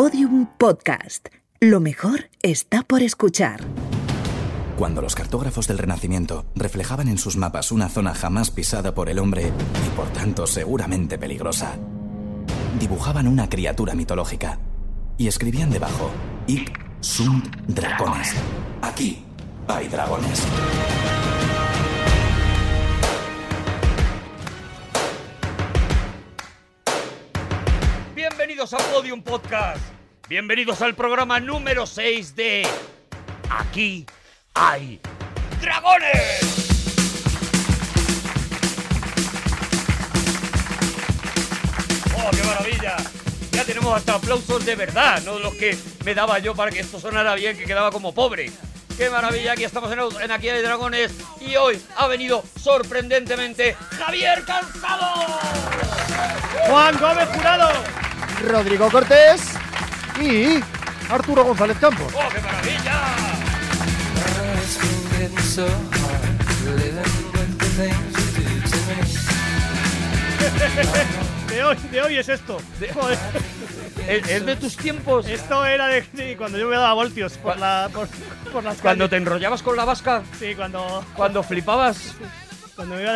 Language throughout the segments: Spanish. Podium Podcast. Lo mejor está por escuchar. Cuando los cartógrafos del Renacimiento reflejaban en sus mapas una zona jamás pisada por el hombre y por tanto seguramente peligrosa, dibujaban una criatura mitológica y escribían debajo: Hic sunt dragones. Aquí hay dragones. Bienvenidos a Podium Podcast. Bienvenidos al programa número 6 de Aquí hay dragones. ¡Oh, qué maravilla! Ya tenemos hasta aplausos de verdad, no los que me daba yo para que esto sonara bien, que quedaba como pobre. ¡Qué maravilla! Aquí estamos en Aquí hay dragones y hoy ha venido sorprendentemente Javier Calzado, Juan Gómez Jurado, Rodrigo Cortés y Arturo González Campos. ¡Oh, qué maravilla! De hoy es esto. Joder. ¿Es de tus tiempos? Esto era de sí, cuando yo me daba voltios por las calles. ¿Cuando te enrollabas con la vasca? Sí, cuando flipabas.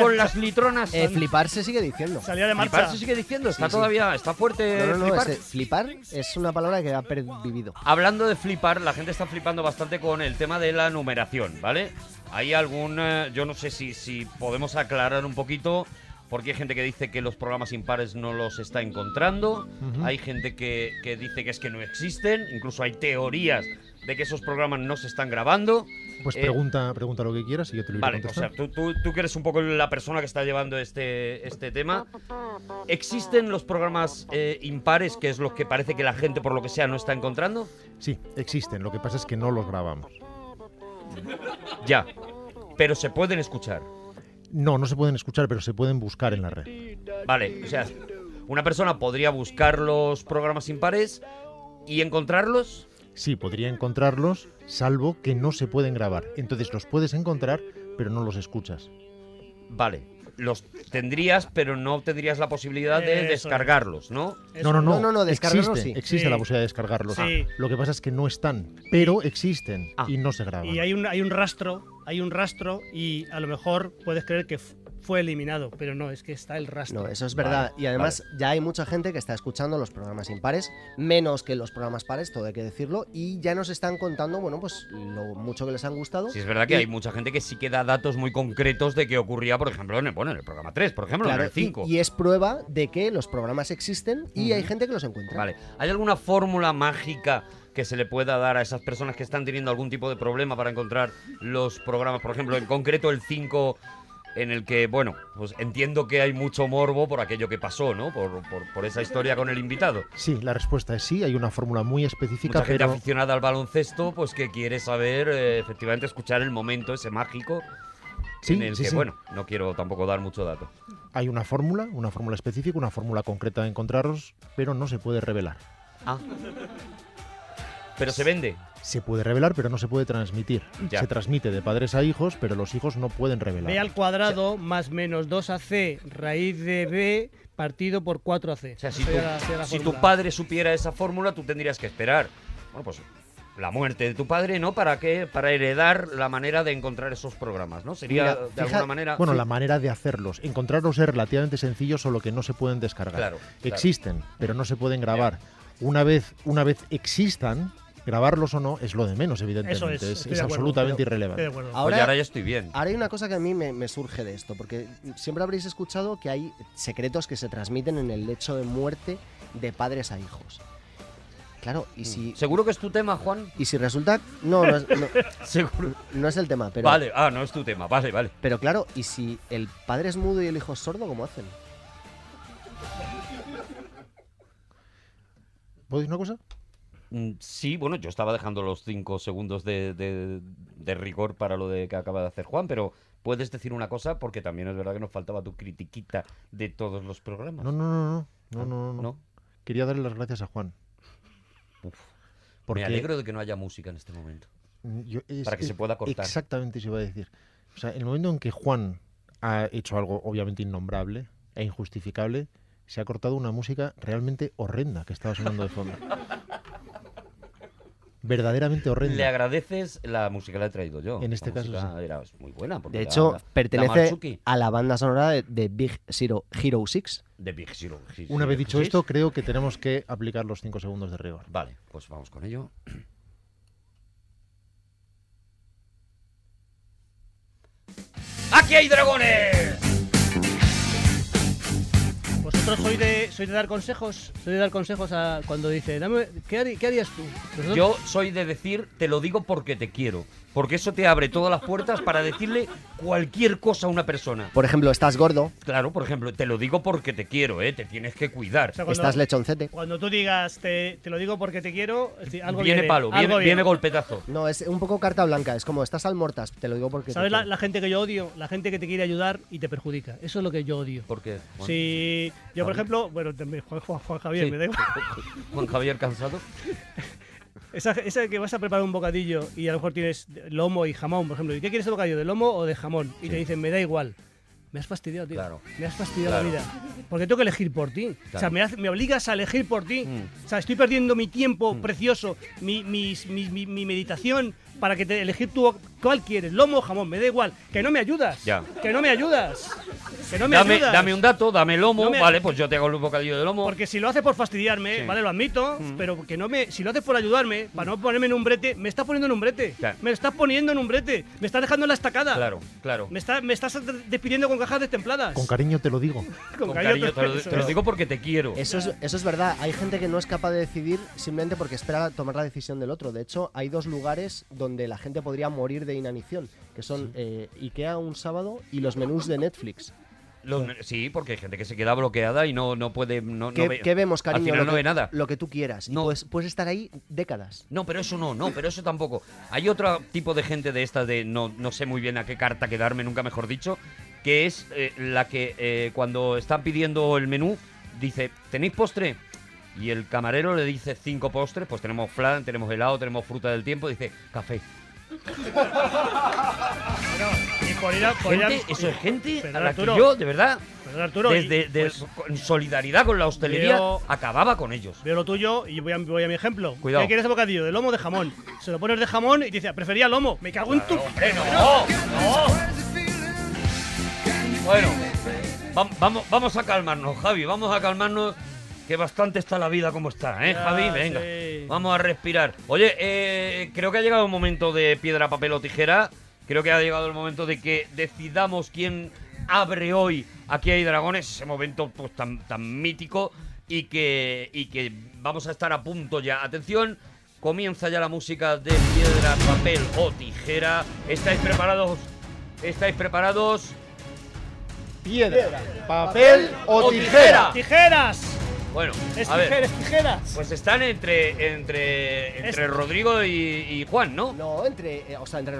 Con las litronas. Flipar se sigue diciendo. Salía de marcha. Flipar se sigue diciendo. Está sí. Todavía, está fuerte. No, flipar. Flipar es una palabra que ha pervivido. Hablando de flipar, la gente está flipando bastante con el tema de la numeración, ¿vale? Hay algún, yo no sé si podemos aclarar un poquito, porque hay gente que dice que los programas impares no los está encontrando. Uh-huh. Hay gente que dice que es que no existen. Incluso hay teorías de que esos programas no se están grabando. Pues pregunta lo que quieras y yo te lo voy a contestar. Vale, o sea, tú que eres un poco la persona que está llevando este tema. ¿Existen los programas impares, que es lo que parece que la gente, por lo que sea, no está encontrando? Sí, existen. Lo que pasa es que no los grabamos. Ya, pero se pueden escuchar. No se pueden escuchar, pero se pueden buscar en la red. Vale, o sea, una persona podría buscar los programas impares y encontrarlos. Sí, podría encontrarlos, salvo que no se pueden grabar. Entonces los puedes encontrar, pero no los escuchas. Vale, los tendrías, pero no tendrías la posibilidad de descargarlos, ¿no? No, descargarlos sí. Existe la posibilidad de descargarlos. Sí. Lo que pasa es que no están, pero existen y no se graban. Y hay un rastro y a lo mejor puedes creer que fue eliminado, pero no, es que está el rastro. No, eso es verdad. Vale, y además ya hay mucha gente que está escuchando los programas impares, menos que los programas pares, todo hay que decirlo, y ya nos están contando, bueno, pues lo mucho que les han gustado. Sí, es verdad que hay mucha gente que sí que da datos muy concretos de qué ocurría, por ejemplo, en el programa 3, por ejemplo, claro, en el 5. Y es prueba de que los programas existen y hay gente que los encuentra. Vale. ¿Hay alguna fórmula mágica que se le pueda dar a esas personas que están teniendo algún tipo de problema para encontrar los programas? Por ejemplo, en concreto el 5, en el que, bueno, pues entiendo que hay mucho morbo por aquello que pasó, ¿no? Por esa historia con el invitado. Sí, la respuesta es sí, hay una fórmula muy específica. Mucha gente aficionada al baloncesto, pues que quiere saber, efectivamente, escuchar el momento ese mágico. Sí, en el que, bueno, no quiero tampoco dar mucho dato. Hay una fórmula específica, una fórmula concreta de encontraros, pero no se puede revelar. ¿Pero se vende? Se puede revelar, pero no se puede transmitir. Ya. Se transmite de padres a hijos, pero los hijos no pueden revelar. B al cuadrado más menos 2ac raíz de b partido por 4ac. O sea, si tu padre supiera esa fórmula, tú tendrías que esperar, bueno, pues la muerte de tu padre, ¿no? Para heredar la manera de encontrar esos programas, ¿no? Sería, mira, alguna manera... Bueno, la manera de hacerlos. Encontrarlos es relativamente sencillo, solo que no se pueden descargar. Claro. Existen, pero no se pueden grabar. Una vez existan, grabarlos o no es lo de menos, evidentemente. Eso es absolutamente irrelevante. Ahora ya estoy bien. Ahora hay una cosa que a mí me surge de esto, porque siempre habréis escuchado que hay secretos que se transmiten en el lecho de muerte de padres a hijos. Claro, y si... ¿Seguro que es tu tema, Juan? Y si resulta... No, ¿seguro? No es el tema, pero... Vale, no es tu tema, vale. Pero claro, ¿y si el padre es mudo y el hijo es sordo, cómo hacen? ¿Podéis una cosa? Sí, bueno, yo estaba dejando los 5 segundos de rigor para lo de que acaba de hacer Juan, pero puedes decir una cosa, porque también es verdad que nos faltaba tu critiquita de todos los programas. No. Quería darle las gracias a Juan. Uf, porque me alegro de que no haya música en este momento, para que se pueda cortar. Exactamente eso iba a decir. O sea, el momento en que Juan ha hecho algo obviamente innombrable e injustificable, se ha cortado una música realmente horrenda que estaba sonando de fondo. verdaderamente horrenda. Le agradeces la música, la he traído yo. En este caso sí. Era muy buena. De hecho, pertenece a la banda sonora de Big Hero 6. Una vez dicho esto, creo que tenemos que aplicar los 5 segundos de rigor. Vale, pues vamos con ello. ¡Aquí hay dragones! ¿Vosotros sois de dar consejos? ¿Sois de dar consejos a cuando dice, dame, ¿qué harías tú? ¿Vosotros? Yo soy de decir, te lo digo porque te quiero. Porque eso te abre todas las puertas para decirle cualquier cosa a una persona. Por ejemplo, ¿estás gordo? Claro, por ejemplo, te lo digo porque te quiero, te tienes que cuidar. O sea, ¿estás lechoncete? Cuando tú digas, te lo digo porque te quiero, algo viene palo, viene golpetazo. No, es un poco carta blanca, es como, estás al mortas, te lo digo porque ¿sabes te quiero? La gente que yo odio, la gente que te quiere ayudar y te perjudica. Eso es lo que yo odio. ¿Por qué? Bueno, sí, yo, por ejemplo, bueno, Juan Javier, sí, me da igual. Juan Javier Calzado. Esa que vas a preparar un bocadillo y a lo mejor tienes lomo y jamón, por ejemplo. ¿Y qué quieres el bocadillo, de lomo o de jamón? Y sí, te dicen, me da igual. Me has fastidiado, tío. Claro. Me has fastidiado, claro, la vida. Porque tengo que elegir por ti. Claro. O sea, me obligas a elegir por ti. O sea, estoy perdiendo mi tiempo precioso, mi meditación, para que te elegir tú cuál quieres, lomo o jamón. Me da igual. Que no me ayudas. Ya. Que no me ayudas. Que no me ayudas. Dame un dato, dame lomo. No me... Vale, pues yo te hago un bocadillo de lomo. Porque si lo haces por fastidiarme, sí, vale, lo admito, pero que no me... Si lo haces por ayudarme, para no ponerme en un brete, me estás poniendo en un brete. Claro. Me estás poniendo en un brete. Me estás dejando en la estacada. Claro, claro. Me estás despidiendo con cajas destempladas. Con cariño te lo digo. Con cariño te lo digo porque te quiero. Eso es verdad. Hay gente que no es capaz de decidir simplemente porque espera tomar la decisión del otro. De hecho, hay dos lugares donde la gente podría morir de inanición, que son IKEA un sábado y los menús de Netflix. Sí, porque hay gente que se queda bloqueada y no puede... ¿Qué vemos, cariño? Al final no ve nada. Lo que tú quieras. No. Y puedes estar ahí décadas. No, pero eso no, pero eso tampoco. Hay otro tipo de gente de estas de no sé muy bien a qué carta quedarme, nunca mejor dicho, que es la que cuando están pidiendo el menú dice, ¿tenéis postre? Y el camarero le dice 5 postres, pues tenemos flan, tenemos helado, tenemos fruta del tiempo, dice café. Bueno, y eso es gente a la que yo, de verdad, con solidaridad con la hostelería, acababa con ellos. Veo lo tuyo y voy a mi ejemplo. Cuidado. ¿Qué quieres, bocadillo? ¿De lomo o de jamón? Se lo pones de jamón y te dice, prefería lomo. Me cago en tu... ¡No! Bueno, vamos a calmarnos, Javi, vamos a calmarnos. Que bastante está la vida como está, Javi? Venga, sí, vamos a respirar. Oye, creo que ha llegado el momento de piedra, papel o tijera. Creo que ha llegado el momento de que decidamos quién abre hoy Aquí hay dragones, ese momento pues tan mítico y que vamos a estar a punto ya. Atención, comienza ya la música de piedra, papel o tijera. ¿Estáis preparados? ¿Estáis preparados? Piedra, papel o tijera. ¡Tijeras! Bueno, tijeras. Pues están entre Rodrigo y Juan, ¿no? No, entre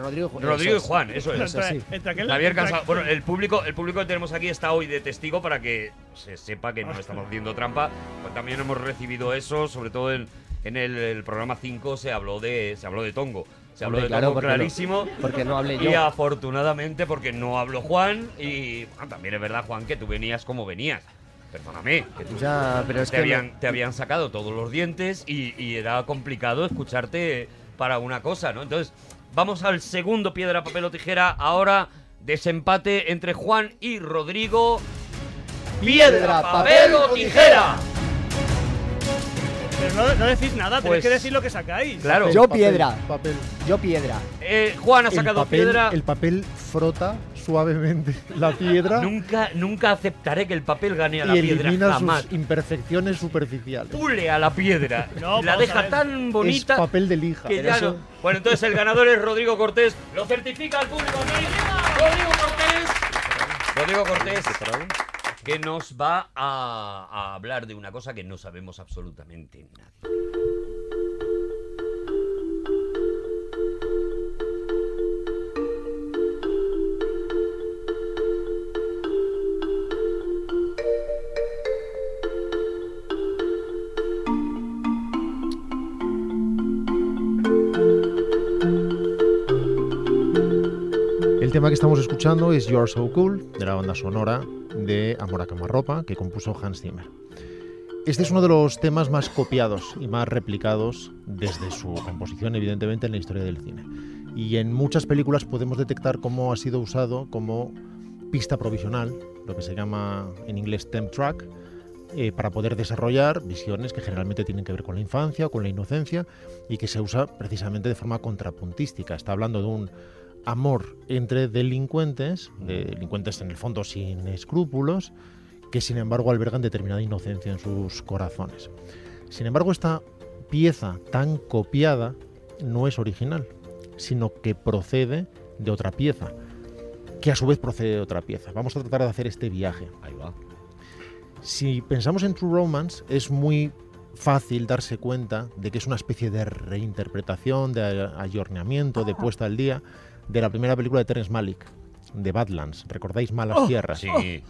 Rodrigo y Juan. Rodrigo y Juan, eso es. Javier Calzado. Bueno, el público que tenemos aquí está hoy de testigo para que se sepa que no estamos haciendo trampa. Pues también hemos recibido eso, sobre todo en el programa 5 se habló de Tongo. Se habló de Tongo clarísimo. Porque no hablé yo. Y afortunadamente, porque no habló Juan. Y también es verdad, Juan, que tú venías como venías. Perdóname, que tú ya, pero te habían sacado todos los dientes y era complicado escucharte para una cosa, ¿no? Entonces, vamos al segundo piedra, papel o tijera. Ahora, desempate entre Juan y Rodrigo. ¡Piedra, papel o tijera! Pero no decís nada, tenéis que decir lo que sacáis. Claro. Yo piedra. Papel. Yo piedra. Juan ha sacado piedra. El papel frota suavemente la piedra. Nunca aceptaré que el papel gane a la piedra. Elimina sus imperfecciones superficiales. Pule a la piedra. No, la deja tan bonita. Es papel de lija. Que ya eso... no. Bueno, entonces el ganador es Rodrigo Cortés. Lo certifica el público. Rodrigo Cortés. Que nos va a hablar de una cosa que no sabemos absolutamente nada. El tema que estamos escuchando es You're So Cool, de la banda sonora de Amor a quemarropa, que compuso Hans Zimmer. Este es uno de los temas más copiados y más replicados desde su composición, evidentemente, en la historia del cine. Y en muchas películas podemos detectar cómo ha sido usado como pista provisional, lo que se llama en inglés temp track, para poder desarrollar visiones que generalmente tienen que ver con la infancia o con la inocencia y que se usa precisamente de forma contrapuntística. Está hablando de un amor entre delincuentes en el fondo sin escrúpulos, que sin embargo albergan determinada inocencia en sus corazones. Sin embargo, esta pieza tan copiada no es original, sino que procede de otra pieza, que a su vez procede de otra pieza. Vamos a tratar de hacer este viaje. Ahí va. Si pensamos en True Romance, es muy fácil darse cuenta de que es una especie de reinterpretación, de ayornamiento, de puesta al día de la primera película de Terrence Malick, de Badlands. ¿Recordáis Malas Tierras? Sí.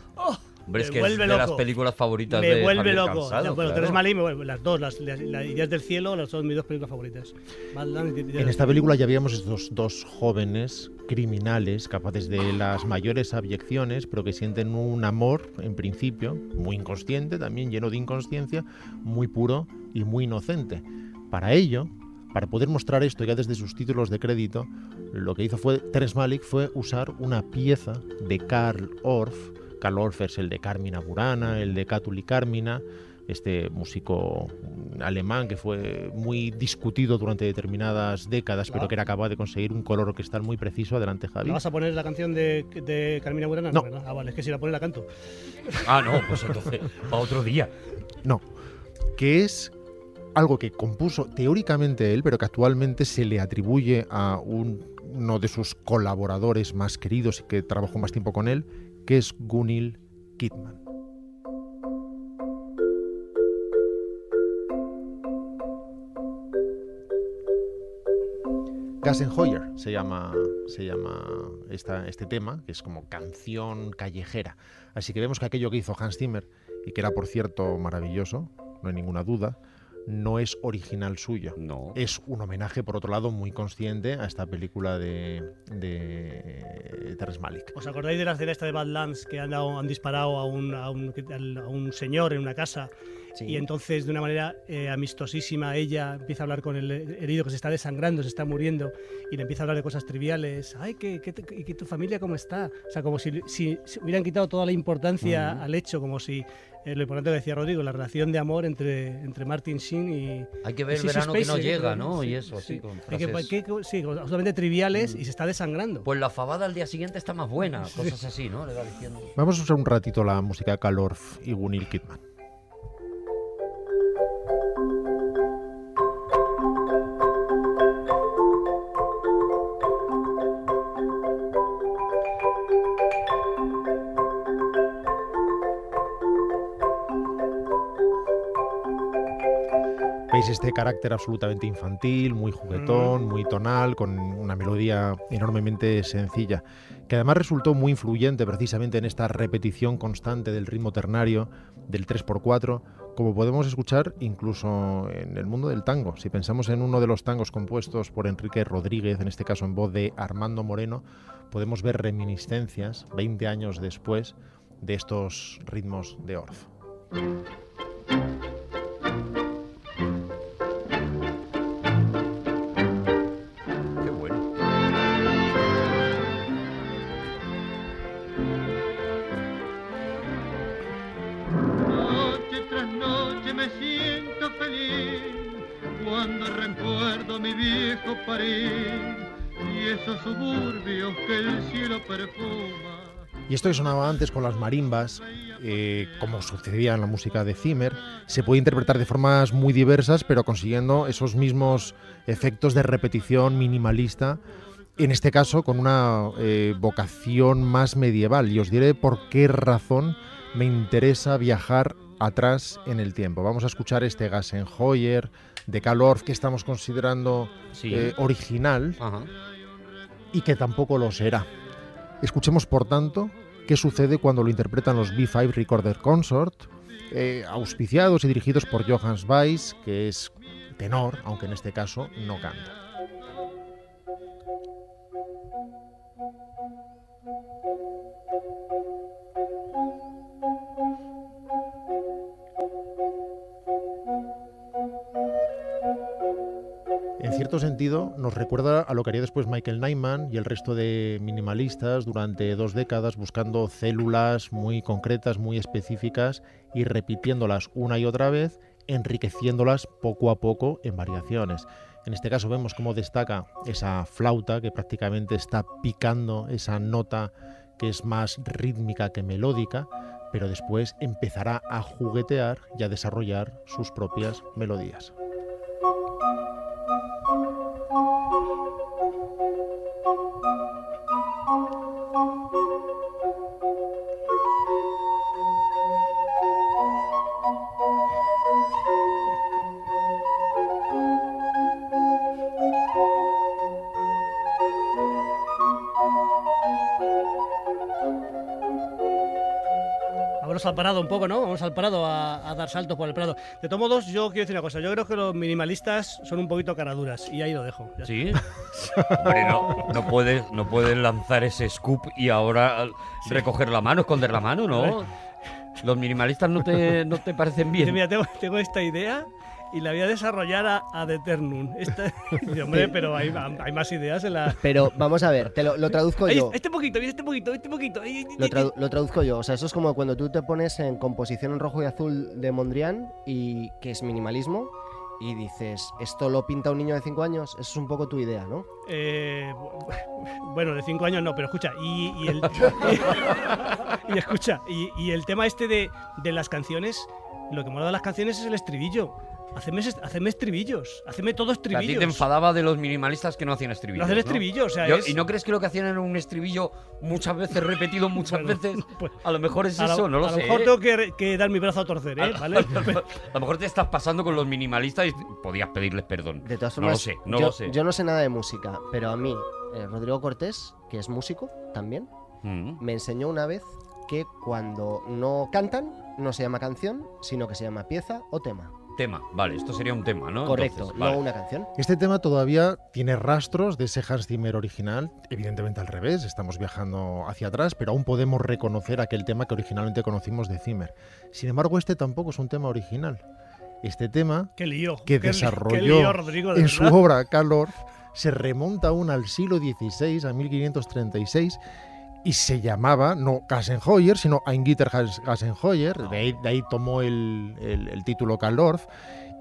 Hombre, es que es de las películas favoritas de Javier Calzado. Claro, bueno, Terrence Malick me vuelve loco. Las Ideas del Cielo, las dos, mis dos películas favoritas. Badlands, en esta película ya veíamos estos dos jóvenes criminales capaces de las mayores abyecciones, pero que sienten un amor, en principio, muy inconsciente, también lleno de inconsciencia, muy puro y muy inocente. Para ello, para poder mostrar esto ya desde sus títulos de crédito, lo que hizo Terrence Malick fue usar una pieza de Carl Orff. Carl Orff es el de Carmina Burana, el de Catulli Carmina, este músico alemán que fue muy discutido durante determinadas décadas, pero que era capaz de conseguir un color orquestal muy preciso. Adelante, Javi. ¿No vas a poner la canción de Carmina Burana? No. ¿Verdad? Ah, vale, es que si la pones la canto. Ah, no, pues entonces, para otro día. No, que es algo que compuso teóricamente él, pero que actualmente se le atribuye a uno de sus colaboradores más queridos y que trabajó más tiempo con él, que es Gunild Keetman. Gassenheuer se llama este tema, que es como canción callejera. Así que vemos que aquello que hizo Hans Zimmer, y que era, por cierto, maravilloso, no hay ninguna duda, no es original suyo. No. Es un homenaje, por otro lado, muy consciente a esta película de Terrence Malick. ¿Os acordáis de la escena esta de Badlands que han disparado a un señor en una casa? Sí. Y entonces, de una manera amistosísima, ella empieza a hablar con el herido que se está desangrando, se está muriendo, y le empieza a hablar de cosas triviales. Ay, ¿qué tu familia cómo está? O sea, como si hubieran quitado toda la importancia al hecho, como si lo importante que decía Rodrigo, la relación de amor entre Martin Sheen y... Hay que ver el verano Space, que no llega, ¿no? Sí, y eso, sí. Así, con frases... Sí, absolutamente triviales, y se está desangrando. Pues la fabada al día siguiente está más buena, cosas así, ¿no? Le va diciendo. Vamos a usar un ratito la música de Carl Orff y Gunild Keetman. ¿Veis este carácter absolutamente infantil, muy juguetón, muy tonal, con una melodía enormemente sencilla, que además resultó muy influyente precisamente en esta repetición constante del ritmo ternario, del 3x4, como podemos escuchar incluso en el mundo del tango? Si pensamos en uno de los tangos compuestos por Enrique Rodríguez, en este caso en voz de Armando Moreno, podemos ver reminiscencias, 20 años después, de estos ritmos de Orff. Y esto que sonaba antes con las marimbas, como sucedía en la música de Zimmer, se puede interpretar de formas muy diversas, pero consiguiendo esos mismos efectos de repetición minimalista, en este caso con una vocación más medieval. Y os diré por qué razón me interesa viajar atrás en el tiempo. Vamos a escuchar este Gassenheuer de Carl Orff, que estamos considerando original, ajá, y que tampoco lo será. Escuchemos, por tanto, qué sucede cuando lo interpretan los B5 Recorder Consort, auspiciados y dirigidos por Johannes Weiss, que es tenor, aunque en este caso no canta. en cierto sentido nos recuerda a lo que haría después Michael Nyman y el resto de minimalistas durante 2 décadas buscando células muy concretas, muy específicas y repitiéndolas una y otra vez, enriqueciéndolas poco a poco en variaciones. En este caso vemos cómo destaca esa flauta que prácticamente está picando esa nota que es más rítmica que melódica, pero después empezará a juguetear y a desarrollar sus propias melodías. Al parado un poco, ¿no? Vamos al parado a dar saltos por el Prado. De todos modos, yo quiero decir una cosa. Yo creo que los minimalistas son un poquito caraduras y ahí lo dejo. ¿Sí? Hombre, no puedes lanzar ese scoop y ahora sí, recoger la mano, esconder la mano, ¿no? Los minimalistas no te parecen bien. Sí, mira, tengo esta idea y la voy a desarrollar a De Eternum. Hombre, pero hay más ideas en la... Pero vamos a ver, te lo traduzco yo. Este poquito. Lo traduzco yo. O sea, eso es como cuando tú te pones en composición en rojo y azul de Mondrian, y que es minimalismo, y dices, esto lo pinta un niño de 5 años, eso es un poco tu idea, ¿no? Bueno, de 5 años no, pero escucha, y el tema este de las canciones, lo que mola de las canciones es el estribillo. Hacedme estribillos, hacedme todo estribillos. A ti te enfadaba de los minimalistas que no hacían estribillos. No hacen estribillos, ¿no? O sea, ¿y no crees que lo que hacían era un estribillo muchas veces repetido muchas veces? Pues, a lo mejor es eso, no lo sé. A lo mejor tengo que dar mi brazo a torcer, ¿eh? ¿Vale? A lo mejor te estás pasando con los minimalistas y podías pedirles perdón. De todas formas, no lo sé. Yo no sé nada de música, pero a mí, Rodrigo Cortés, que es músico también, me enseñó una vez que cuando no cantan, no se llama canción, sino que se llama pieza o tema. Tema, vale, esto sería un tema, ¿no? Correcto, entonces, vale. No una canción. Este tema todavía tiene rastros de ese Hans Zimmer original, evidentemente al revés, estamos viajando hacia atrás, pero aún podemos reconocer aquel tema que originalmente conocimos de Zimmer. Sin embargo, este tampoco es un tema original. Este tema, que desarrolló Rodrigo, en su obra Carl Orff, se remonta aún al siglo XVI, a 1536, y se llamaba, no Gassenheuer, sino Ein Gitter Gassenheuer, de ahí tomó el título Carl Orff,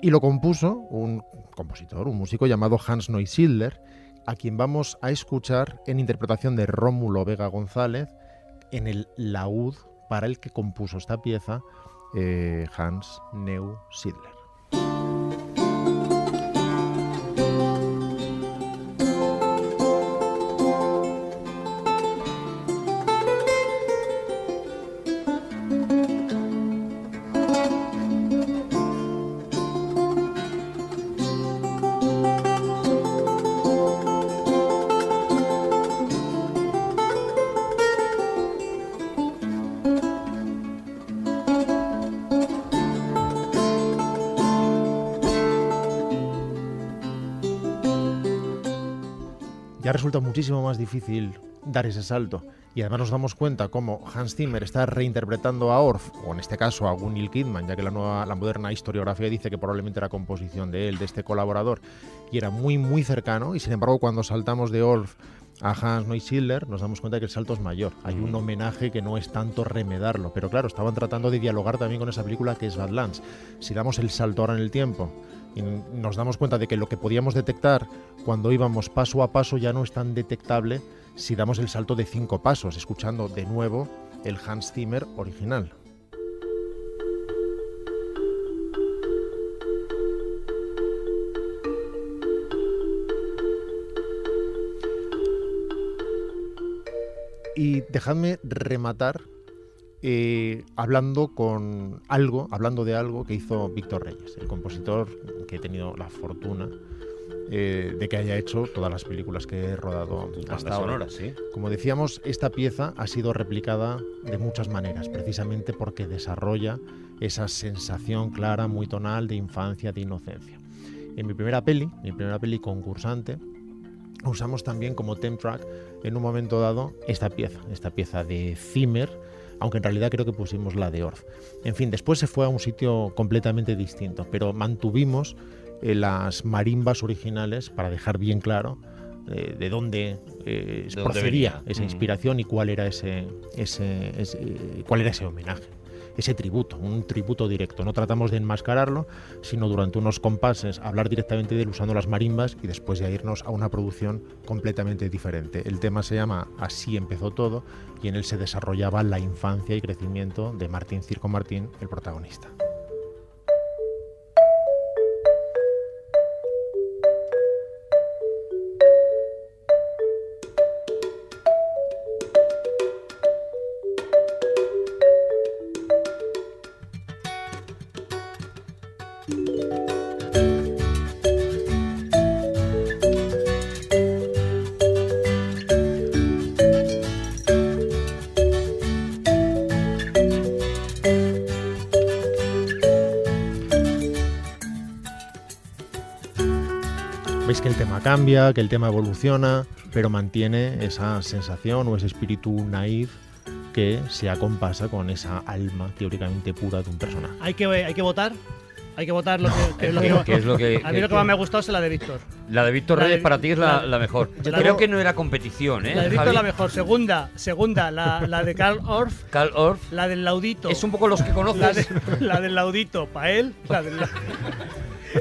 y lo compuso un compositor, un músico llamado Hans Neusidler, a quien vamos a escuchar en interpretación de Rómulo Vega González, en el laúd para el que compuso esta pieza Hans Neusidler. Resulta muchísimo más difícil dar ese salto, y además nos damos cuenta cómo Hans Zimmer está reinterpretando a Orff, o en este caso a Gunild Keetman, ya que la moderna historiografía dice que probablemente era composición de él, de este colaborador, y era muy muy cercano, y sin embargo cuando saltamos de Orff a Hans Neusidler nos damos cuenta de que el salto es mayor, hay un homenaje que no es tanto remedarlo, pero claro, estaban tratando de dialogar también con esa película que es Badlands. Si damos el salto ahora en el tiempo y nos damos cuenta de que lo que podíamos detectar cuando íbamos paso a paso ya no es tan detectable si damos el salto de 5 pasos, escuchando de nuevo el Hans Zimmer original. Y dejadme rematar hablando de algo que hizo Víctor Reyes, el compositor que he tenido la fortuna de que haya hecho todas las películas que he rodado hasta ahora. ¿Sí? Como decíamos, esta pieza ha sido replicada de muchas maneras, precisamente porque desarrolla esa sensación clara, muy tonal, de infancia, de inocencia. En mi primera peli Concursante, usamos también como theme track en un momento dado esta pieza de Zimmer, aunque en realidad creo que pusimos la de Orff. En fin, después se fue a un sitio completamente distinto, pero mantuvimos las marimbas originales para dejar bien claro de dónde procedía esa inspiración y cuál era ese homenaje, ese tributo, un tributo directo. No tratamos de enmascararlo, sino durante unos compases hablar directamente de él usando las marimbas y después ya irnos a una producción completamente diferente. El tema se llama Así empezó todo y en él se desarrollaba la infancia y crecimiento de Martín Circo Martín, el protagonista. Que el tema cambia, que el tema evoluciona, pero mantiene esa sensación o ese espíritu naif que se acompasa con esa alma teóricamente pura de un personaje. ¿Hay que votar? Hay que votar lo que a mí lo que más me ha gustado es la de Víctor. La de Víctor Reyes para ti es la mejor. Yo creo que no era competición, ¿eh? La de Víctor es la mejor. Segunda, la de Carl Orff. Carl Orff. La del Laudito. Es un poco los que conoces. La del Laudito, para él.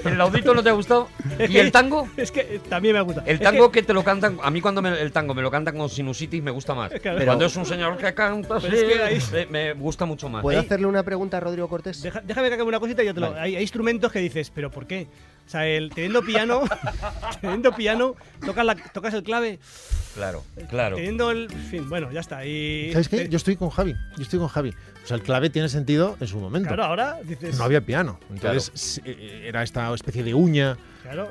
¿El Audito no te ha gustado? ¿Y el tango? Es que también me ha gustado. El tango que te lo cantan... A mí cuando el tango me lo cantan con sinusitis me gusta más. Pero cuando es un señor que canta, sí, es que me gusta mucho más. ¿Puedo hacerle una pregunta a Rodrigo Cortés? Déjame que acabe una cosita y yo te lo... Vale. Hay instrumentos que dices, ¿pero por qué? O sea, teniendo piano, tocas el clave. Claro. Teniendo el... En fin, bueno, ya está. Y... ¿Sabes qué? Yo estoy con Javi. O sea, el clave tiene sentido en su momento. Claro, ahora dices... No había piano. Entonces era esta especie de uña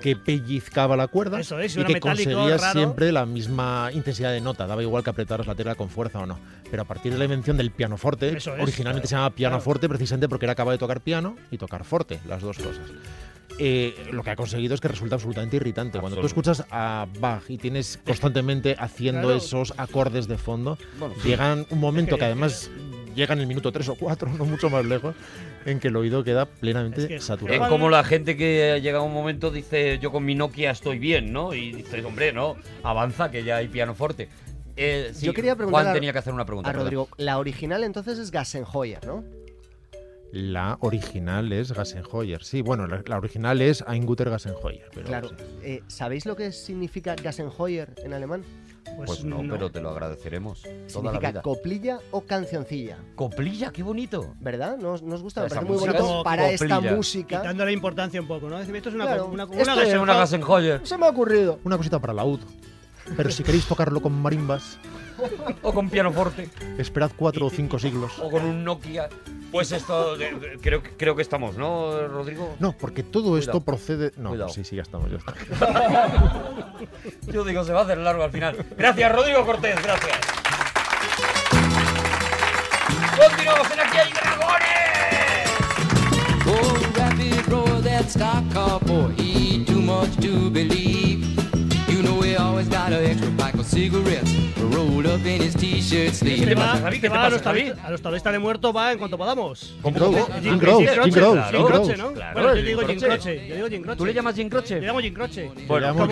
que pellizcaba la cuerda y que conseguía siempre la misma intensidad de nota. Daba igual que apretaras la tecla con fuerza o no. Pero a partir de la invención del pianoforte, originalmente se llamaba pianoforte precisamente porque era capaz de tocar piano y tocar forte, las dos cosas. Lo que ha conseguido es que resulta absolutamente irritante. Cuando tú escuchas a Bach y tienes constantemente haciendo esos acordes de fondo, llegan un momento que además llega en el minuto 3 o 4, no mucho más lejos, en que el oído queda plenamente saturado. Es como la gente que llega a un momento dice, yo con mi Nokia estoy bien, ¿no? Y dices, hombre, no, avanza que ya hay pianoforte. Sí, yo quería preguntar, Juan tenía que hacer una pregunta. A Rodrigo, la original entonces es Gassenheuer, ¿no? La original es Gassenheuer, sí, bueno, la original es Einguter Gassenheuer. Pero claro, ¿sabéis lo que significa Gassenheuer en alemán? Pues no, pero te lo agradeceremos toda la vida. ¿Coplilla o cancioncilla? Coplilla, qué bonito. ¿Verdad? ¿No os gusta? Me parece muy bonito para esta música. Dándole importancia un poco, ¿no? Esto es una Gassenheuer. Se me ha ocurrido. Una cosita para laúd. Pero si queréis tocarlo con marimbas o con pianoforte, esperad 4 o 5 siglos. O con un Nokia. Pues esto, creo que estamos, ¿no, Rodrigo? No, porque todo esto procede... No, cuidado. Sí, ya estamos. Yo digo, se va a hacer largo al final. Gracias, Rodrigo Cortés, gracias. Continuamos en Aquí Hay Dragones. Go rapid, roll that stock car, boy. He too much to believe. You know we always got an extra pack of cigarettes. A los tablista de muerto va en cuanto podamos. Jim Croce, ¿no? Claro. Bueno, yo digo Jim Croce. ¿Tú le llamas Jim Croce? Le llamo Jim Croce. Bueno,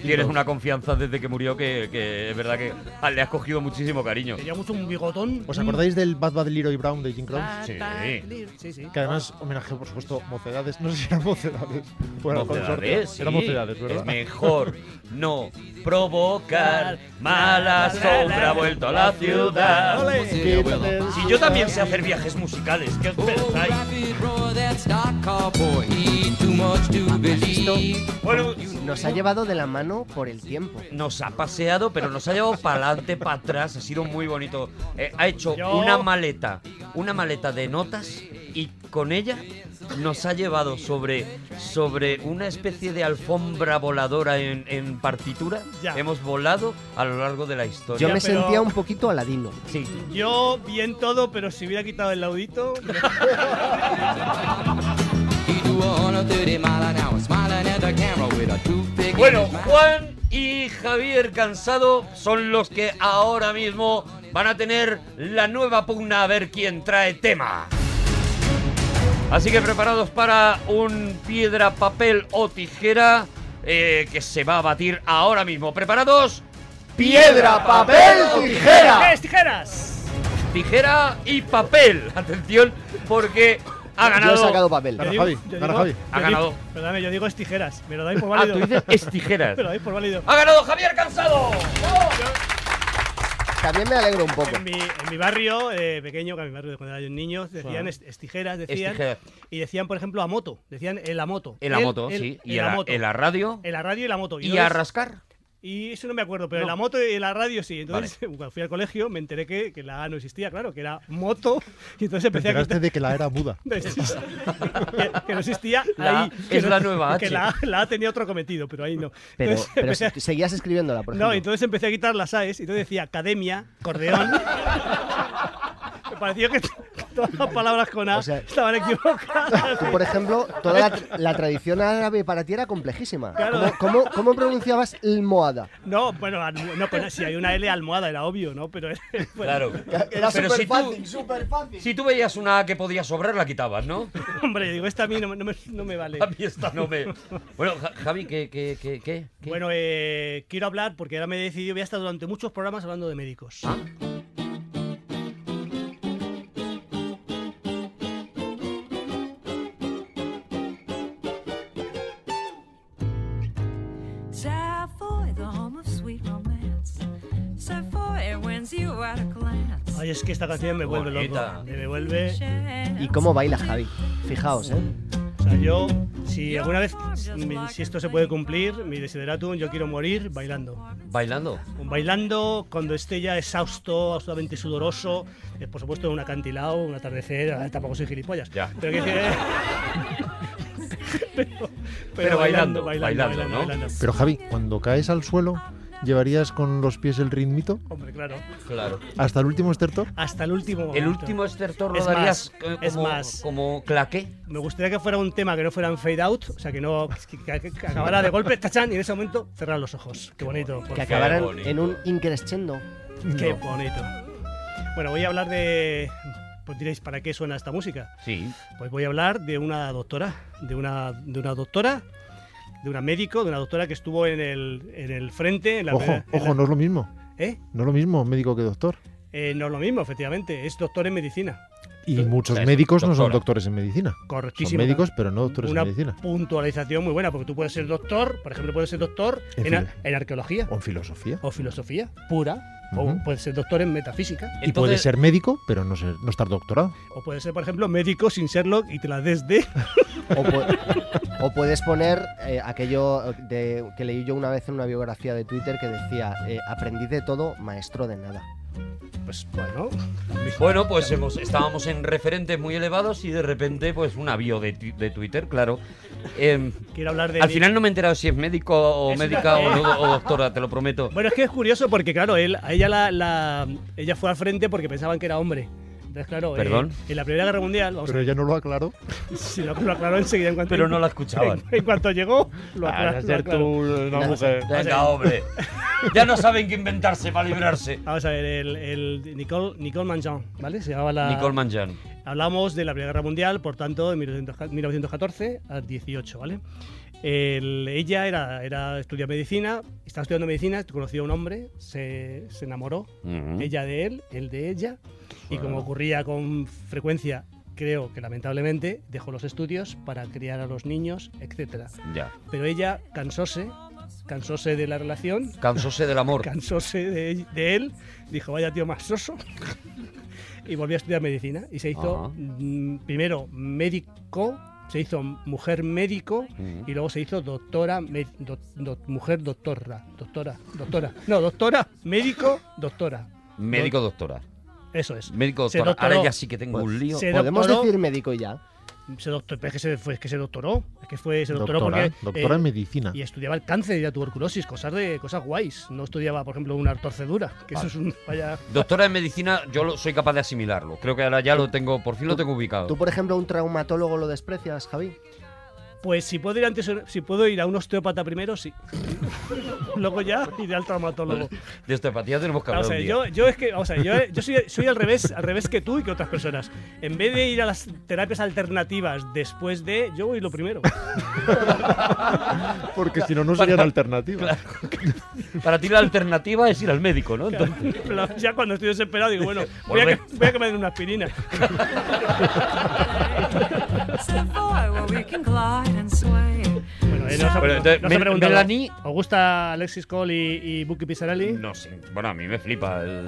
tienes una confianza desde que murió que es verdad que le has cogido muchísimo cariño. Tenía mucho un bigotón. ¿Os acordáis del Bad Leroy Brown de Jim Croce? Sí. Que además homenaje, por supuesto, Mocedades. No sé si eran Mocedades. Mocedades, era Mocedades, ¿verdad? Es mejor no provocar malas. Sombra ha vuelto a la ciudad. Si yo también sé hacer viajes musicales, ¿qué os pensáis? Bueno, nos ha llevado de la mano por el tiempo. Nos ha paseado, pero nos ha llevado para adelante, para atrás. Ha sido muy bonito. Ha hecho una maleta de notas y con ella nos ha llevado sobre una especie de alfombra voladora en partitura. Ya. Hemos volado a lo largo de la historia. Yo me sentía un poquito Aladino. Sí. Yo bien todo, pero si hubiera quitado el laudito... Bueno, Juan y Javier Calzado son los que ahora mismo van a tener la nueva pugna a ver quién trae tema. Así que preparados para un piedra, papel o tijera que se va a batir ahora mismo. ¿Preparados? ¡Piedra, papel o tijera! ¡Tres tijeras! Tijera y papel. Atención, porque ha ganado. Yo he sacado papel. Gana Javi. Ha ganado. Perdóname, yo digo es tijeras. Me lo dais por válido. Ah, tú dices es tijeras. Me lo dais por válido. ¡Ha ganado Javier Calzado! ¡Oh! También me alegro un poco. En mi barrio pequeño, que a mi barrio cuando era yo niño, decían estijeras, decían. Estijeras. Y decían, por ejemplo, a moto. Decían el a moto. El a moto, sí. Y el a radio. El a radio y la moto. ¿Y no a rascar? Y eso no me acuerdo, pero no. La moto y la radio sí. Entonces, vale. Cuando fui al colegio, me enteré que la A no existía, claro, que era moto. Y entonces empecé a quitar... de que la A era muda. que no existía la ahí. Es no, la nueva H. Que la A tenía otro cometido, pero ahí no. Entonces, pero seguías escribiéndola, por ejemplo. No, entonces empecé a quitar las A's. Y entonces decía academia, cordeón. Me pareció que todas las palabras con A, o sea, estaban equivocadas. Tú, por ejemplo, toda la tradición árabe para ti era complejísima. Claro. ¿Cómo pronunciabas almohada? No, bueno, no, pues, si hay una L, almohada, era obvio, ¿no? Pero bueno, claro. Era súper fácil, súper fácil. Si tú veías una que podía sobrar, la quitabas, ¿no? Hombre, digo, esta a mí no me vale. A mí esta no me... Bueno, Javi, ¿qué? Bueno, quiero hablar, porque ahora me he decidido, voy a estar durante muchos programas hablando de médicos. ¿Ah? Ay, es que esta canción me vuelve loco. Me vuelve... ¿Y cómo baila Javi? Fijaos, ¿eh? O sea, yo, si alguna vez, si esto se puede cumplir, mi desideratum, yo quiero morir bailando. ¿Bailando? Bailando cuando esté ya exhausto, absolutamente sudoroso. Por supuesto, en un acantilado, un atardecer, tampoco soy gilipollas. Ya. Pero que... pero bailando, ¿no? Pero Javi, cuando caes al suelo... ¿Llevarías con los pies el ritmito? Hombre, claro. ¿Hasta el último estertor? Hasta el último momento. ¿El último estertor lo darías como claqué? Me gustaría que fuera un tema que no fuera un fade out, o sea, que acabara de golpe, tachán, y en ese momento cerrar los ojos. Qué bonito. Que acabaran en un increscendo. Qué bonito. Bueno, voy a hablar de... Pues diréis, ¿para qué suena esta música? Sí. Pues voy a hablar de una doctora, de una doctora que estuvo en el frente... En la ojo, no es lo mismo. ¿Eh? No es lo mismo médico que doctor. No es lo mismo, efectivamente. Es doctor en medicina. Y muchos médicos no son doctores en medicina. Correctísimo. Son médicos, pero no doctores en medicina. Una puntualización muy buena, porque tú puedes ser doctor, por ejemplo, puedes ser doctor en arqueología. O en filosofía. O filosofía pura. O puedes ser doctor en metafísica. Entonces, y puedes ser médico, pero no estar doctorado. O puedes ser, por ejemplo, médico sin serlo y te la des de... O puedes poner aquello que leí yo una vez en una biografía de Twitter que decía aprendí de todo, maestro de nada. Pues bueno. Bueno, pues estábamos en referentes muy elevados y de repente pues un avión de Twitter, claro. Quiero hablar de... Al final no me he enterado si es médico o médica o doctora, te lo prometo. Bueno, es que es curioso porque claro, ella fue al frente porque pensaban que era hombre. Entonces, claro, en la Primera Guerra Mundial... Pero ella no lo aclaró. Sí, lo aclaró enseguida. Pero no la escuchaban. En cuanto llegó, lo aclaró. Venga, hombre. Ya no saben qué inventarse para librarse. Vamos a ver, Nicole Mangin, ¿vale? Se llamaba la... Nicole Mangin. Hablamos de la Primera Guerra Mundial, por tanto, de 1914 a 18, ¿vale? Ella estudia medicina, estaba estudiando medicina, conoció a un hombre, se enamoró, ella de él, él de ella... Y como ocurría con frecuencia, creo que lamentablemente, dejó los estudios para criar a los niños, etc. Ya. Pero ella cansóse de la relación. Cansóse del amor. Cansóse de él. Dijo, vaya tío más soso. Y volvió a estudiar medicina. Y se hizo primero médico, se hizo mujer médico y luego se hizo doctora, mujer doctora. Doctora. No, doctora, médico, doctora. Médico, doctora. Eso es. Médico doctora. Ahora ya sí que tengo un lío. ¿Podemos decir médico ya? Se doctoró porque... Doctora en medicina. Y estudiaba el cáncer y la tuberculosis, cosas guays. No estudiaba, por ejemplo, una torcedura, que eso es un... Vaya... Doctora en medicina, yo soy capaz de asimilarlo. Creo que ahora ya lo tengo, por fin lo tengo ubicado. ¿Tú, por ejemplo, un traumatólogo lo desprecias, Javi? Pues si puedo ir a un osteópata primero, sí. Luego ya iré al traumatólogo. De osteopatía tenemos que hablar. O sea, yo soy al revés que tú y que otras personas. En vez de ir a las terapias alternativas después de, yo voy lo primero. Porque si no, no serían alternativas. Claro. Para ti la alternativa es ir al médico, ¿no? Entonces... Ya cuando estoy desesperado digo, bueno, voy a que me den una aspirina. Melanie, ¿os gusta Alexis Cole y Bucky Pizzarelli? No sé. Bueno, a mí me flipa el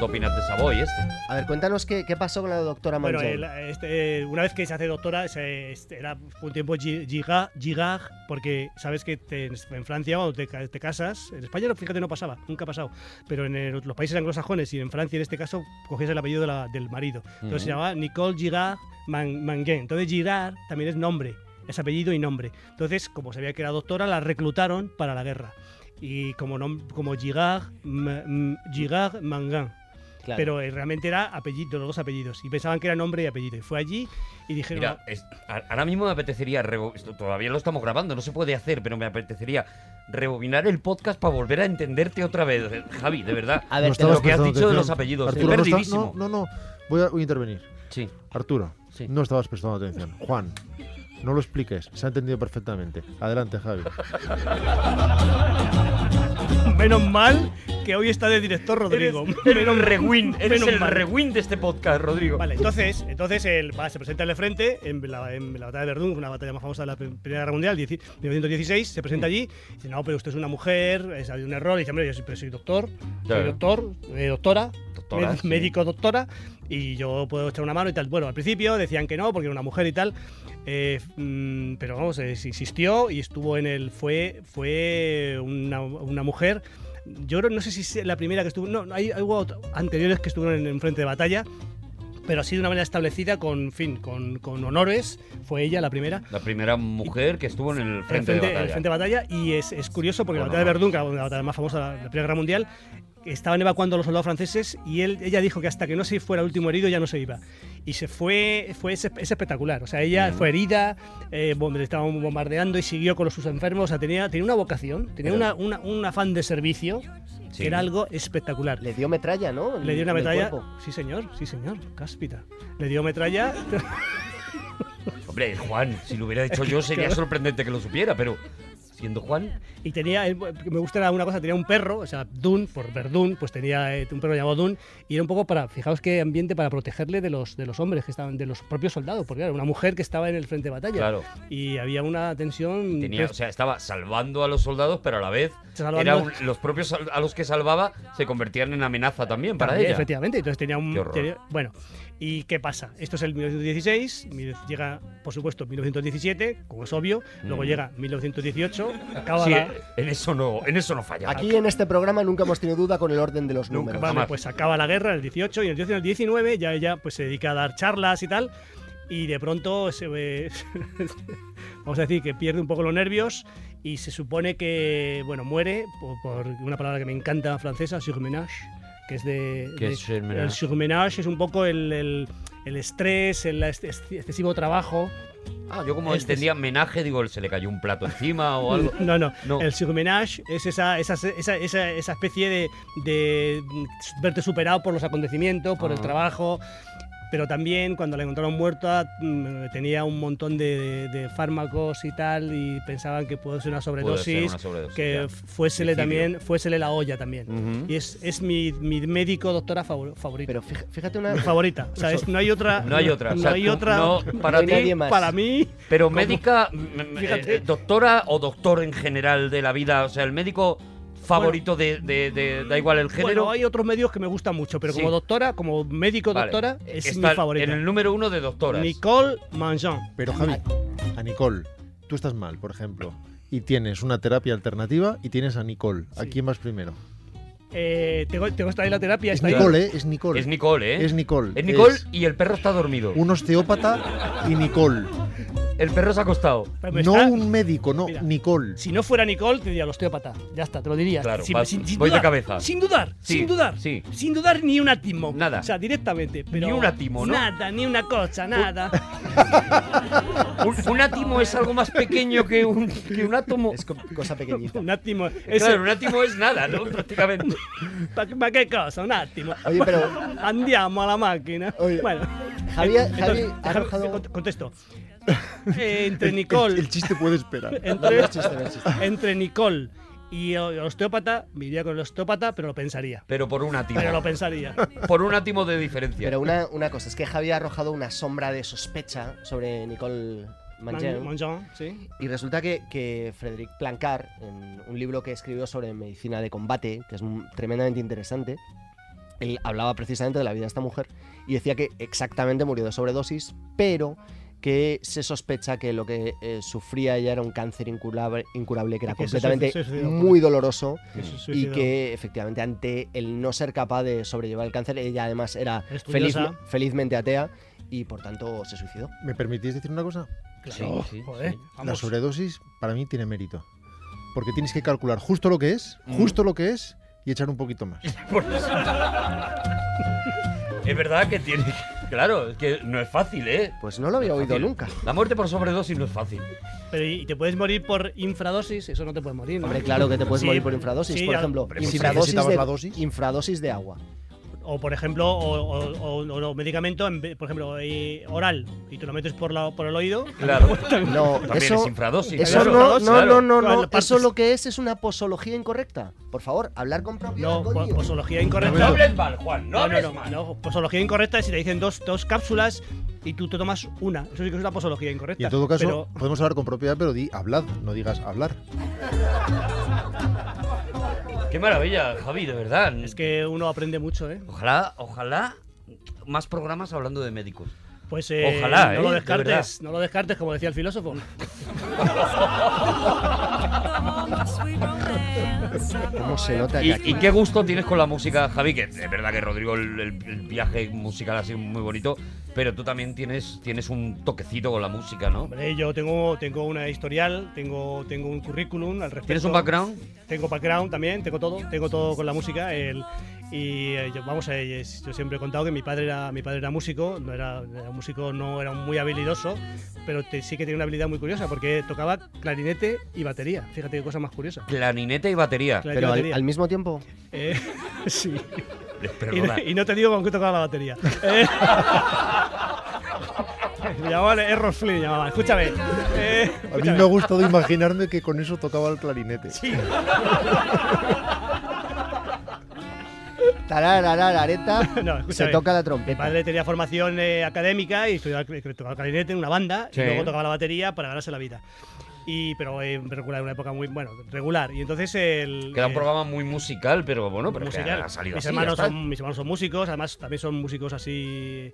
Topinat de Savoy este. A ver, cuéntanos qué pasó con la doctora Manjón. Bueno, una vez que se hace doctora, era un tiempo Girard, porque sabes que en Francia cuando te casas, en España fíjate no pasaba, nunca ha pasado, pero en los países anglosajones y en Francia en este caso cogías el apellido del marido. Entonces se llamaba Nicole Girard-Mangin. Entonces Girard también es nombre. Es apellido y nombre. Entonces, como sabía que era doctora, la reclutaron para la guerra. Y como Girard-Mangin. Claro. Pero realmente era apellido, los dos apellidos. Y pensaban que era nombre y apellido. Y fue allí y dijeron... Mira, ahora mismo me apetecería... Todavía lo estamos grabando, no se puede hacer, pero me apetecería rebobinar el podcast para volver a entenderte otra vez. Javi, de verdad. A ver, lo que has dicho atención de los apellidos. Arturo, no. Voy a intervenir. Sí. Arturo, sí. No estabas prestando atención. Juan... No lo expliques, se ha entendido perfectamente. Adelante, Javi. Menos mal que hoy está de director Rodrigo. Eres el rewind de este podcast, Rodrigo. Vale, entonces se presenta de frente en la batalla de Verdun, una batalla más famosa de la Primera Guerra Mundial, 1916. Se presenta allí, dice, no, pero usted es una mujer, ha habido un error. Y dice, hombre, yo soy doctor, doctora, sí. Médico doctora, y yo puedo echar una mano y tal. Bueno, al principio decían que no, porque era una mujer y tal, pero vamos, insistió y estuvo en el... Fue una mujer, yo creo, no sé si es la primera que estuvo, no, hay anteriores que estuvieron en frente de batalla, pero así de una manera establecida, con honores, fue ella la primera. La primera mujer que estuvo en el frente de batalla. Y es curioso porque la batalla de Verdun, que era la batalla más famosa de la Primera Guerra Mundial, estaban evacuando a los soldados franceses y ella dijo que hasta que no se fuera el último herido ya no se iba. Y se fue es espectacular. O sea, ella fue herida, le estaban bombardeando y siguió con sus enfermos. O sea, tenía una vocación, tenía un afán de servicio, sí, que era algo espectacular. Le dio metralla, ¿no? Le dio una metralla. Sí, señor. Cáspita. Le dio metralla. Hombre, Juan, si lo hubiera hecho yo sería sorprendente que lo supiera, pero... siendo Juan. Y me gusta una cosa, tenía un perro, o sea, Dun, por Verdun, pues tenía un perro llamado Dun, y era un poco para, fijaos qué ambiente, para protegerle de los hombres que estaban, de los propios soldados, porque era una mujer que estaba en el frente de batalla. Claro. Y había una tensión... o sea, estaba salvando a los soldados, pero a la vez los propios a los que salvaba se convertían en amenaza también para ella. Efectivamente, entonces tenía un... Bueno, ¿y qué pasa? Esto es el 1916, llega, por supuesto, 1917, como es obvio, luego llega 1918, acaba... Sí, en eso no falla. Aquí en este programa nunca hemos tenido duda con el orden de los números. Vale, pues acaba la guerra en el 18 y en el 19 ya ella pues se dedica a dar charlas y tal, y de pronto se ve... vamos a decir que pierde un poco los nervios y se supone que, bueno, muere por una palabra que me encanta francesa, surmenage. Que es el surmenage es un poco el estrés, el excesivo trabajo. Ah, yo como entendía menaje, digo, se le cayó un plato encima o algo. No. El surmenage es esa especie de verte superado por los acontecimientos, por el trabajo. Pero también cuando la encontraron muerta tenía un montón de fármacos y tal, y pensaban que puede ser una sobredosis, que fuésele la olla también. Y es mi médico doctora favorita. Pero fíjate una favorita, o sea, no hay otra. Para mí. Pero ¿cómo? Médica, doctora o doctor en general de la vida, o sea, el médico favorito, bueno, da igual el género. Bueno, hay otros medios que me gustan mucho, pero como doctora, como médico doctora, es mi favorita. En el número 1 de doctoras. Nicole Mangin. Pero Javi, a Nicole, tú estás mal, por ejemplo, y tienes una terapia alternativa y tienes a Nicole. Sí. ¿A quién vas primero? Tengo esta ahí la terapia. Es Nicole. Y el perro está dormido. Un osteópata y Nicole. El perro se ha acostado. No un médico, no. Mira, Nicole. Si no fuera Nicole, te diría el osteópata. Ya está, te lo diría. Claro, voy de cabeza. Sin dudar. Sí. Sin dudar ni un átomo. Nada. O sea, directamente. Pero ni un átomo, ¿no? Nada, ni una cosa, nada. Un átimo es algo más pequeño que un átomo. Es cosa pequeñita. Un átimo es... Claro, un átimo es nada, ¿no? Prácticamente. ¿Para qué cosa? Un átimo. Oye, pero... Andiamo a la máquina. Oye. Bueno. Javi ha arrojado... Contesto. Entre Nicole... El chiste puede esperar. Entre Nicole... Y el osteópata, me iría con el osteópata, pero lo pensaría. Pero por un átimo. Pero lo pensaría. Por un átimo de diferencia. Pero una cosa, es que Javi ha arrojado una sombra de sospecha sobre Nicole Mangin, ¿sí? Y resulta que Frédéric Plancard, en un libro que escribió sobre medicina de combate, que es tremendamente interesante, él hablaba precisamente de la vida de esta mujer y decía que exactamente murió de sobredosis, pero... que se sospecha que lo que sufría ella era un cáncer incurable que era completamente muy doloroso y que efectivamente ante el no ser capaz de sobrellevar el cáncer, ella además era felizmente atea y por tanto se suicidó. ¿Me permitís decir una cosa? Claro. Sí, joder, sí. La sobredosis para mí tiene mérito, porque tienes que calcular justo lo que es, y echar un poquito más. Es verdad que tiene... Claro, es que no es fácil, ¿eh? Pues no lo había oído nunca. La muerte por sobredosis no es fácil. Pero ¿y te puedes morir por infradosis? Eso no te puedes morir, ¿no? Hombre, claro que te puedes morir por infradosis. Sí, por ejemplo, infradosis de agua. O, por ejemplo, o medicamento, por ejemplo, oral, y te lo metes por el oído. Claro. No, eso es infradosis. Eso claro. No. Eso lo que es una posología incorrecta. Por favor, hablar con propiedad. No, posología incorrecta. No hables mal, Juan, no hables mal. No, posología incorrecta es si te dicen dos cápsulas y tú te tomas una. Eso sí que es una posología incorrecta. Y en todo caso, pero... podemos hablar con propiedad, pero hablad, no digas hablar. Qué maravilla, Javi, de verdad. Es que uno aprende mucho, ¿eh? Ojalá más programas hablando de médicos. Pues ojalá, no lo descartes, como decía el filósofo. ¿Cómo se nota que aquí? ¿Y qué gusto tienes con la música, Javi? Que es verdad que Rodrigo, el viaje musical ha sido muy bonito, pero tú también tienes un toquecito con la música, ¿no? Hombre, yo tengo una historial, tengo un currículum al respecto. ¿Tienes un background? Tengo background también, tengo todo con la música. Yo siempre he contado que mi padre era músico, no era muy habilidoso, pero sí que tenía una habilidad muy curiosa porque tocaba clarinete y batería. Fíjate qué cosa más curiosa. Clarinete y batería. Pero al mismo tiempo. Sí. Y no te digo con qué tocaba la batería. Me llamaban Errol Flynn, Escúchame. A mí me ha gustado imaginarme que con eso tocaba el clarinete. Sí. Se toca la trompeta. Mi padre tenía formación académica y estudiaba clarinete en una banda, sí. Y luego tocaba la batería para ganarse la vida. Pero regular, una época muy regular. Y entonces queda un programa muy musical, pero bueno, ha salido así. Mis hermanos son músicos, además también son músicos así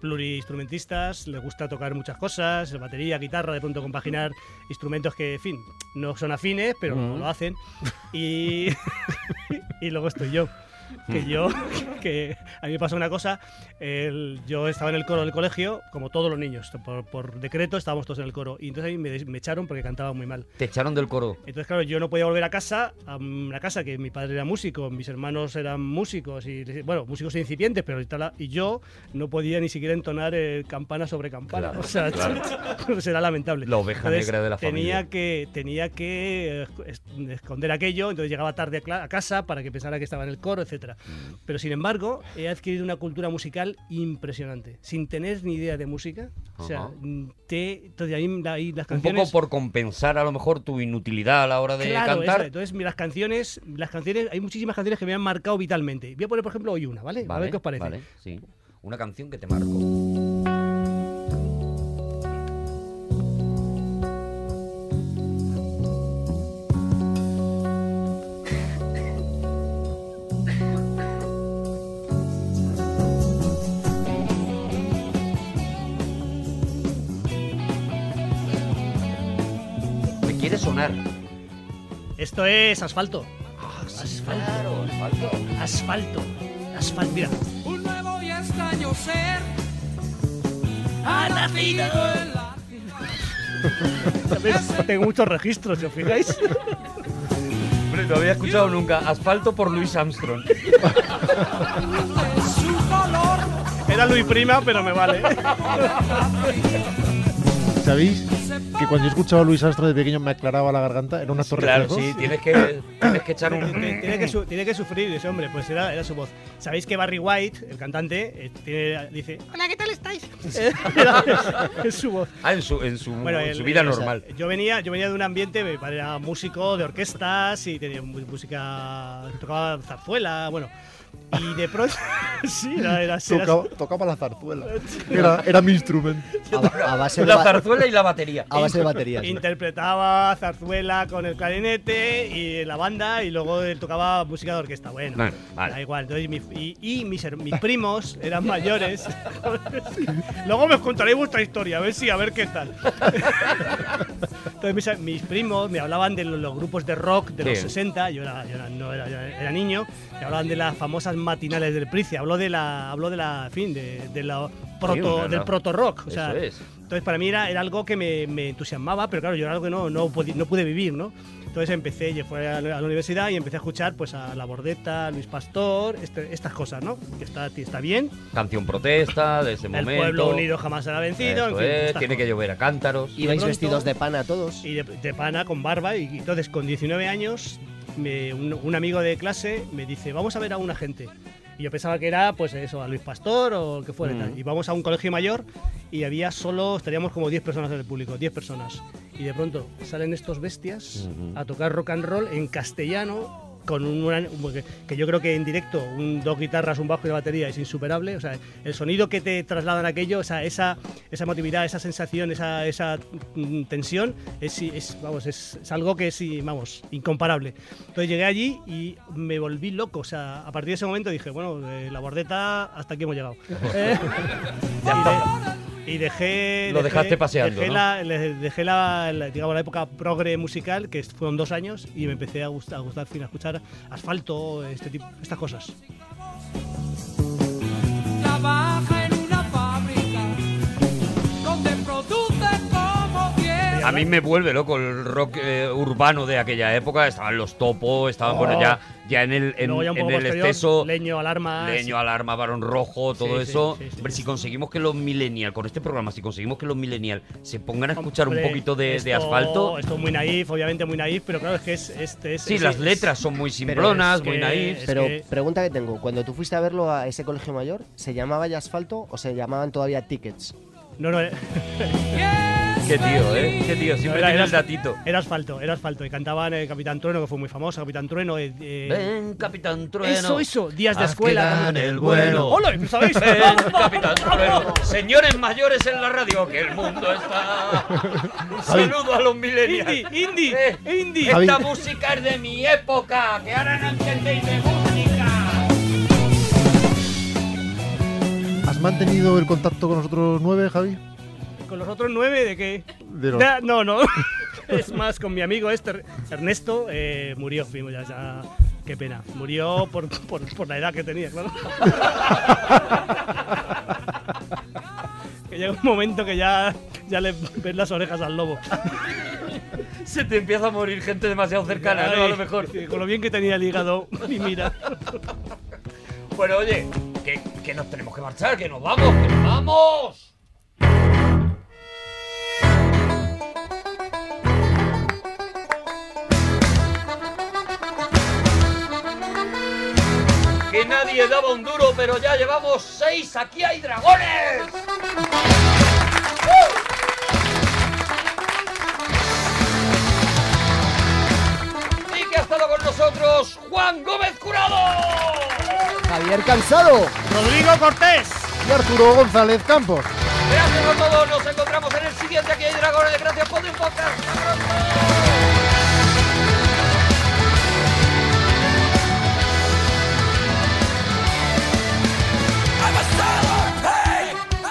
pluriinstrumentistas, les gusta tocar muchas cosas, batería, guitarra, de pronto compaginar instrumentos que, en fin, no son afines, pero lo hacen. Y, y luego estoy yo. Que a mí me pasó una cosa, yo estaba en el coro del colegio, como todos los niños, por decreto estábamos todos en el coro, y entonces a mí me echaron porque cantaba muy mal. ¿Te echaron del coro? Entonces claro, yo no podía volver a la casa, que mi padre era músico, mis hermanos eran músicos, músicos incipientes, y yo no podía ni siquiera entonar campana sobre campana, claro, claro. Será lamentable. La oveja negra de la familia. Tenía que esconder aquello, entonces llegaba tarde a casa para que pensara que estaba en el coro, etc. Pero sin embargo, he adquirido una cultura musical impresionante, sin tener ni idea de música. Uh-huh. O sea, ahí las canciones... Un poco por compensar a lo mejor tu inutilidad a la hora de cantar. Entonces, las canciones, hay muchísimas canciones que me han marcado vitalmente. Voy a poner, por ejemplo, hoy una, ¿vale? A ver qué os parece. Vale, sí. Una canción que te marcó. Esto es Asfalto. Oh, sí, Asfalto. Claro, Asfalto. Mira. Un nuevo y extraño ser ha nacido en la ciudad. Tengo muchos registros, ¿os fijáis? Hombre, no había escuchado nunca. Asfalto por Louis Armstrong. Era Louis Prima, pero me vale. ¿Sabéis que cuando yo escuchaba a Luis Astro de pequeño me aclaraba la garganta? Era una torre. Claro, sí, tienes que echar un... tiene que sufrir ese hombre, pues era su voz. ¿Sabéis que Barry White, el cantante, dice hola, ¿qué tal estáis? Es su voz. Ah, en su vida normal. O sea, yo venía de un ambiente, mi padre era músico de orquestas y tenía música, tocaba zarzuela, bueno... Y de pronto, sí, tocaba la zarzuela. Era mi instrumento. A base de la zarzuela y la batería. A base de batería. Interpretaba zarzuela con el clarinete y la banda, y luego tocaba música de orquesta. Bueno, vale. Da igual. Entonces, mis primos eran mayores. Luego me contaréis vuestra historia, a ver qué tal. Entonces mis primos me hablaban de los grupos de rock de los 60. Yo era niño. Me hablaban de las famosas matinales del Price. Habló del proto-rock. O sea, entonces, para mí era algo que me entusiasmaba, pero claro, yo era algo que no pude vivir, ¿no? Entonces fui a la universidad y empecé a escuchar pues a La Bordeta, Luis Pastor, estas cosas, ¿no? Que está bien. Canción protesta, de ese momento. El pueblo unido jamás será vencido. En fin, tiene que llover a cántaros. Ibais vestidos de pana todos. Y de pana, con barba. Y entonces, con 19 años... Un amigo de clase me dice, vamos a ver a un agente. Y yo pensaba que era, pues eso, a Luis Pastor o el que fuera. Y vamos a un colegio mayor y estaríamos como 10 personas en el público, 10 personas. Y de pronto salen estos bestias a tocar rock and roll en castellano, con que yo creo que en directo, 2 guitarras, un bajo y una batería es insuperable. O sea, el sonido que te trasladan aquello, o sea, esa emotividad, esa sensación, esa tensión, es algo que es, incomparable. Entonces llegué allí y me volví loco. O sea, a partir de ese momento dije, bueno, de La Bordeta hasta aquí hemos llegado. Y dejé... Lo dejaste paseando, dejé, ¿no? Dejé la época progre musical, que fueron 2 años, y me empecé a gustar, a escuchar Asfalto, estas cosas. Trabaja en una fábrica donde producen como bien. A mí me vuelve loco el rock urbano de aquella época. Estaban los Topo, bueno, ya en el exceso... Leño, Alarma, Barón Rojo, todo eso. Hombre, si conseguimos que los millennials, con este programa, se pongan a escuchar un poquito de Asfalto... Esto es muy naif, obviamente muy naif, pero claro, es que las letras son muy simplonas, muy naif. Pero pregunta que tengo, cuando tú fuiste a verlo a ese colegio mayor, ¿se llamaba ya Asfalto o se llamaban todavía Tickets? No... Qué tío, ¿eh? Qué tío, siempre tiene el datito. Era Asfalto. Y cantaban Capitán Trueno, que fue muy famoso. Capitán Trueno. Ven, Capitán Trueno. Eso. Días de escuela. En el vuelo. ¡Hola! ¿Sabéis? Ven, Capitán Trueno. Señores mayores en la radio, que el mundo está... Un saludo a los millennials. Indy. Esta música es de mi época, que ahora no entendéis de música. ¿Has mantenido el contacto con nosotros 9, Javi? ¿Con los otros 9 de qué? No. Es más, con mi amigo Ernesto, murió. Ya, qué pena. Murió por la edad que tenía, claro. Que llega un momento que ya le ves las orejas al lobo. Se te empieza a morir gente demasiado cercana, ¿no? A lo mejor. Con lo bien que tenía el hígado, y mira. Bueno, oye, que nos tenemos que marchar, que nos vamos. Que nadie daba un duro, pero ya llevamos 6. ¡Aquí hay dragones! Y que ha estado con nosotros Juan Gómez Curado, Javier Calzado, Rodrigo Cortés y Arturo González Campos. Gracias a todos, nos encontramos en el siguiente Aquí hay dragones. Gracias por Podium Podcast. ¡Hasta pronto!